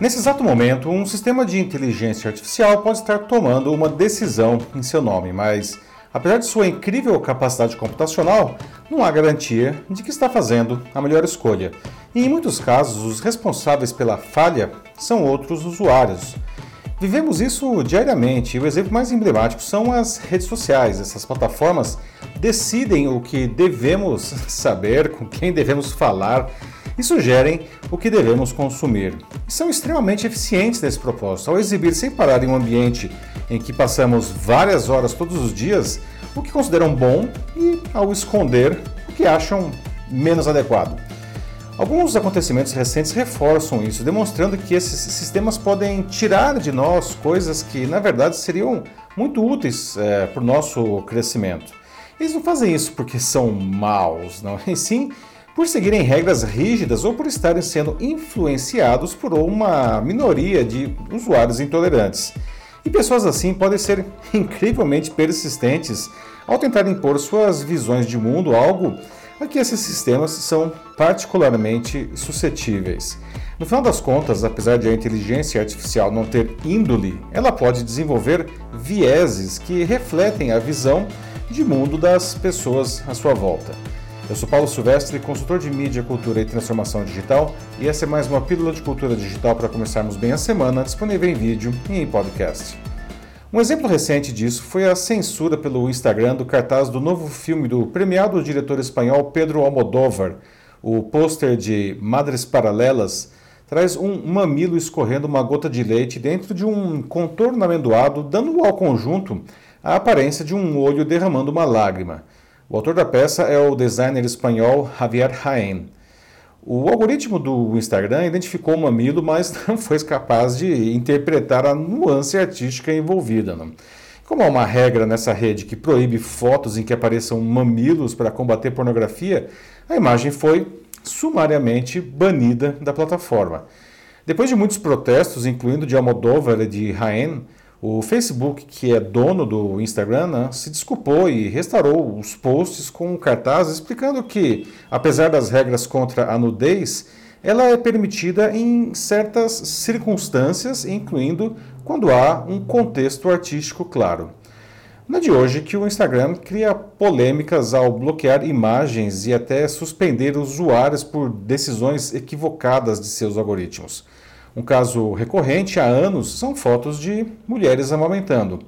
Nesse exato momento, um sistema de inteligência artificial pode estar tomando uma decisão em seu nome, mas, apesar de sua incrível capacidade computacional, não há garantia de que está fazendo a melhor escolha. E, em muitos casos, os responsáveis pela falha são outros usuários. Vivemos isso diariamente e o exemplo mais emblemático são as redes sociais. Essas plataformas decidem o que devemos saber, com quem devemos falar e sugerem o que devemos consumir. E são extremamente eficientes nesse propósito, ao exibir sem parar em um ambiente em que passamos várias horas todos os dias o que consideram bom e ao esconder o que acham menos adequado. Alguns acontecimentos recentes reforçam isso, demonstrando que esses sistemas podem tirar de nós coisas que, na verdade, seriam muito úteis para o nosso crescimento. Eles não fazem isso porque são maus, não, e sim por seguirem regras rígidas ou por estarem sendo influenciados por uma minoria de usuários intolerantes. E pessoas assim podem ser incrivelmente persistentes ao tentar impor suas visões de mundo, algo a que esses sistemas são particularmente suscetíveis. No final das contas, apesar de a inteligência artificial não ter índole, ela pode desenvolver vieses que refletem a visão de mundo das pessoas à sua volta. Eu sou Paulo Silvestre, consultor de mídia, cultura e transformação digital, e essa é mais uma pílula de cultura digital para começarmos bem a semana, disponível em vídeo e em podcast. Um exemplo recente disso foi a censura pelo Instagram do cartaz do novo filme do premiado diretor espanhol Pedro Almodóvar. O pôster de Madres Paralelas traz um mamilo escorrendo uma gota de leite dentro de um contorno amendoado, dando ao conjunto a aparência de um olho derramando uma lágrima. O autor da peça é o designer espanhol Javier Jaén. O algoritmo do Instagram identificou o mamilo, mas não foi capaz de interpretar a nuance artística envolvida. Como há uma regra nessa rede que proíbe fotos em que apareçam mamilos para combater pornografia, a imagem foi sumariamente banida da plataforma. Depois de muitos protestos, incluindo de Almodóvar e de Jaén, o Facebook, que é dono do Instagram, se desculpou e restaurou os posts com um cartaz explicando que, apesar das regras contra a nudez, ela é permitida em certas circunstâncias, incluindo quando há um contexto artístico claro. Não é de hoje que o Instagram cria polêmicas ao bloquear imagens e até suspender usuários por decisões equivocadas de seus algoritmos. Um caso recorrente há anos são fotos de mulheres amamentando.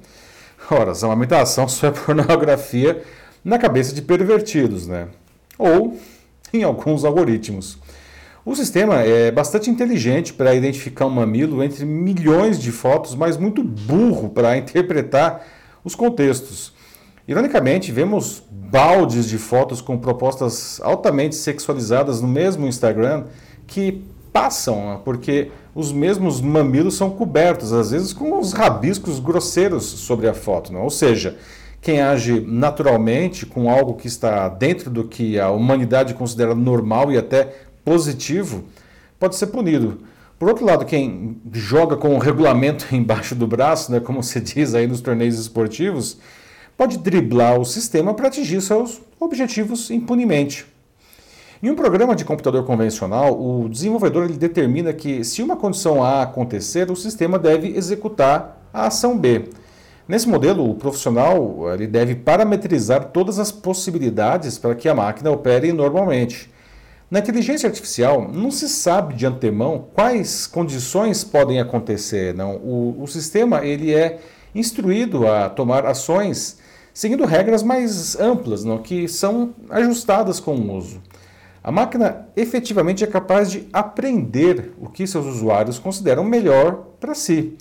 Ora, a amamentação só é pornografia na cabeça de pervertidos, Ou em alguns algoritmos. O sistema é bastante inteligente para identificar um mamilo entre milhões de fotos, mas muito burro para interpretar os contextos. Ironicamente, vemos baldes de fotos com propostas altamente sexualizadas no mesmo Instagram que passam, porque os mesmos mamilos são cobertos, às vezes com uns rabiscos grosseiros sobre a foto. Ou seja, quem age naturalmente com algo que está dentro do que a humanidade considera normal e até positivo, pode ser punido. Por outro lado, quem joga com o regulamento embaixo do braço, como se diz aí nos torneios esportivos, pode driblar o sistema para atingir seus objetivos impunemente. Em um programa de computador convencional, o desenvolvedor determina que, se uma condição A acontecer, o sistema deve executar a ação B. Nesse modelo, o profissional deve parametrizar todas as possibilidades para que a máquina opere normalmente. Na inteligência artificial, não se sabe de antemão quais condições podem acontecer. O sistema é instruído a tomar ações seguindo regras mais amplas, que são ajustadas com o uso. A máquina efetivamente é capaz de aprender o que seus usuários consideram melhor para si.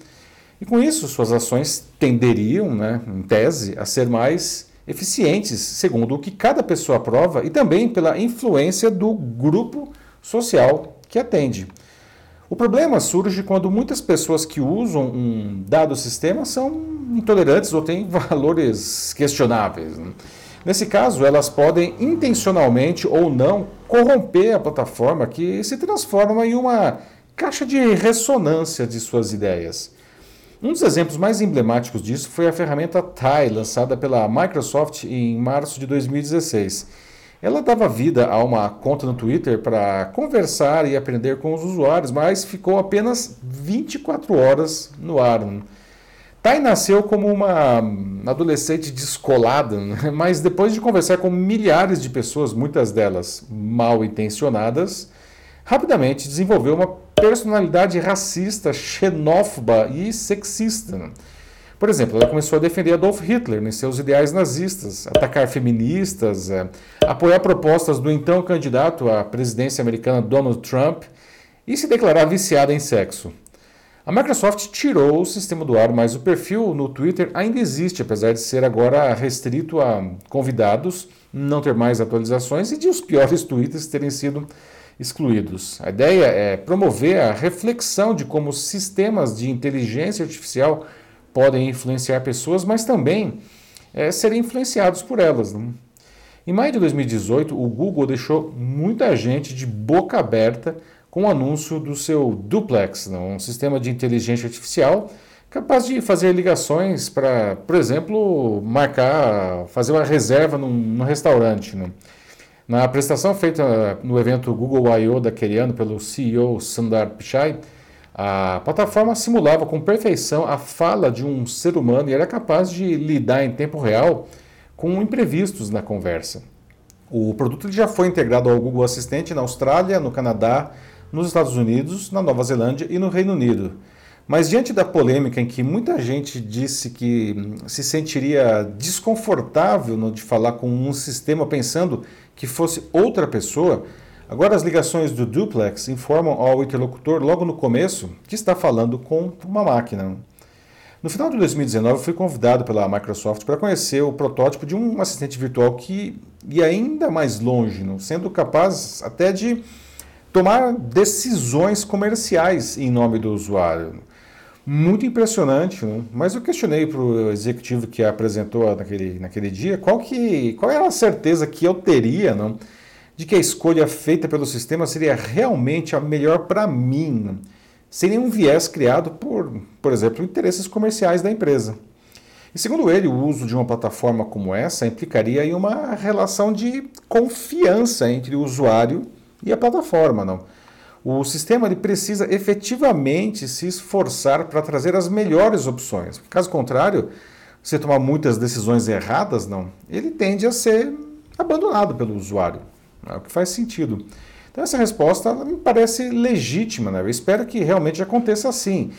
E com isso, suas ações tenderiam, em tese, a ser mais eficientes, segundo o que cada pessoa aprova e também pela influência do grupo social que atende. O problema surge quando muitas pessoas que usam um dado sistema são intolerantes ou têm valores questionáveis. Nesse caso, elas podem intencionalmente ou não corromper a plataforma, que se transforma em uma caixa de ressonância de suas ideias. Um dos exemplos mais emblemáticos disso foi a ferramenta Tay, lançada pela Microsoft em março de 2016. Ela dava vida a uma conta no Twitter para conversar e aprender com os usuários, mas ficou apenas 24 horas no ar. Tay nasceu como uma adolescente descolada, mas depois de conversar com milhares de pessoas, muitas delas mal intencionadas, rapidamente desenvolveu uma personalidade racista, xenófoba e sexista. Por exemplo, ela começou a defender Adolf Hitler em seus ideais nazistas, atacar feministas, apoiar propostas do então candidato à presidência americana Donald Trump e se declarar viciada em sexo. A Microsoft tirou o sistema do ar, mas o perfil no Twitter ainda existe, apesar de ser agora restrito a convidados, não ter mais atualizações e de os piores tweets terem sido excluídos. A ideia é promover a reflexão de como sistemas de inteligência artificial podem influenciar pessoas, mas também serem influenciados por elas. Em maio de 2018, o Google deixou muita gente de boca aberta com o anúncio do seu Duplex, um sistema de inteligência artificial capaz de fazer ligações para, por exemplo, fazer uma reserva num restaurante. Na apresentação feita no evento Google I/O daquele ano pelo CEO Sundar Pichai, a plataforma simulava com perfeição a fala de um ser humano e era capaz de lidar em tempo real com imprevistos na conversa. O produto já foi integrado ao Google Assistente na Austrália, no Canadá, nos Estados Unidos, na Nova Zelândia e no Reino Unido. Mas diante da polêmica em que muita gente disse que se sentiria desconfortável de falar com um sistema pensando que fosse outra pessoa, agora, as ligações do Duplex informam ao interlocutor, logo no começo, que está falando com uma máquina. No final de 2019, fui convidado pela Microsoft para conhecer o protótipo de um assistente virtual que ia ainda mais longe, sendo capaz até de tomar decisões comerciais em nome do usuário. Muito impressionante, mas eu questionei para o executivo que a apresentou naquele dia qual era a certeza que eu teria, de que a escolha feita pelo sistema seria realmente a melhor para mim, sem nenhum viés criado por exemplo, interesses comerciais da empresa. E segundo ele, o uso de uma plataforma como essa implicaria em uma relação de confiança entre o usuário e a plataforma. O sistema ele precisa efetivamente se esforçar para trazer as melhores opções. Caso contrário, se tomar muitas decisões erradas, ele tende a ser abandonado pelo usuário. É o que faz sentido. Então essa resposta me parece legítima, Eu espero que realmente aconteça assim,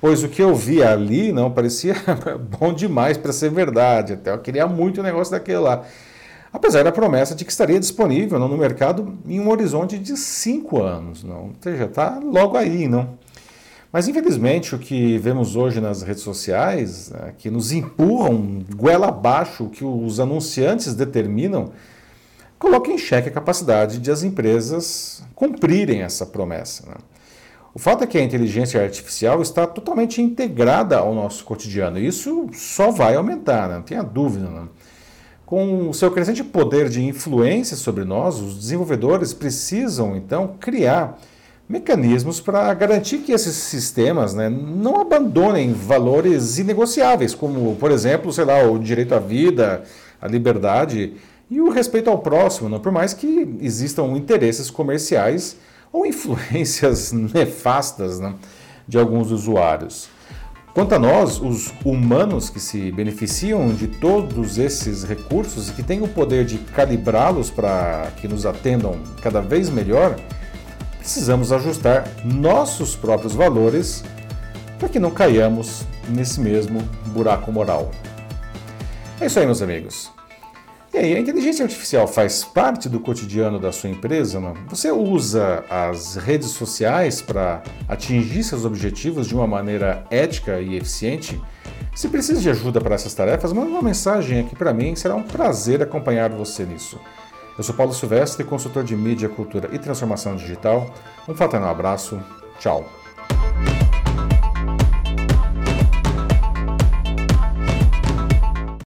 pois o que eu vi ali parecia bom demais para ser verdade, até eu queria muito o negócio daquele lá. Apesar da promessa de que estaria disponível no mercado em um horizonte de 5 anos, Então, já está logo aí, Mas infelizmente o que vemos hoje nas redes sociais, que nos empurram goela abaixo o que os anunciantes determinam, coloca em xeque a capacidade de as empresas cumprirem essa promessa. O fato é que a inteligência artificial está totalmente integrada ao nosso cotidiano e isso só vai aumentar, não tenha dúvida. Com o seu crescente poder de influência sobre nós, os desenvolvedores precisam, então, criar mecanismos para garantir que esses sistemas não abandonem valores inegociáveis, como, por exemplo, o direito à vida, à liberdade e o respeito ao próximo, por mais que existam interesses comerciais ou influências nefastas de alguns usuários. Quanto a nós, os humanos que se beneficiam de todos esses recursos e que têm o poder de calibrá-los para que nos atendam cada vez melhor, precisamos ajustar nossos próprios valores para que não caiamos nesse mesmo buraco moral. É isso aí, meus amigos. E aí, a inteligência artificial faz parte do cotidiano da sua empresa? Você usa as redes sociais para atingir seus objetivos de uma maneira ética e eficiente? Se precisa de ajuda para essas tarefas, manda uma mensagem aqui para mim, será um prazer acompanhar você nisso. Eu sou Paulo Silvestre, consultor de mídia, cultura e transformação digital. Um fraternal abraço, tchau!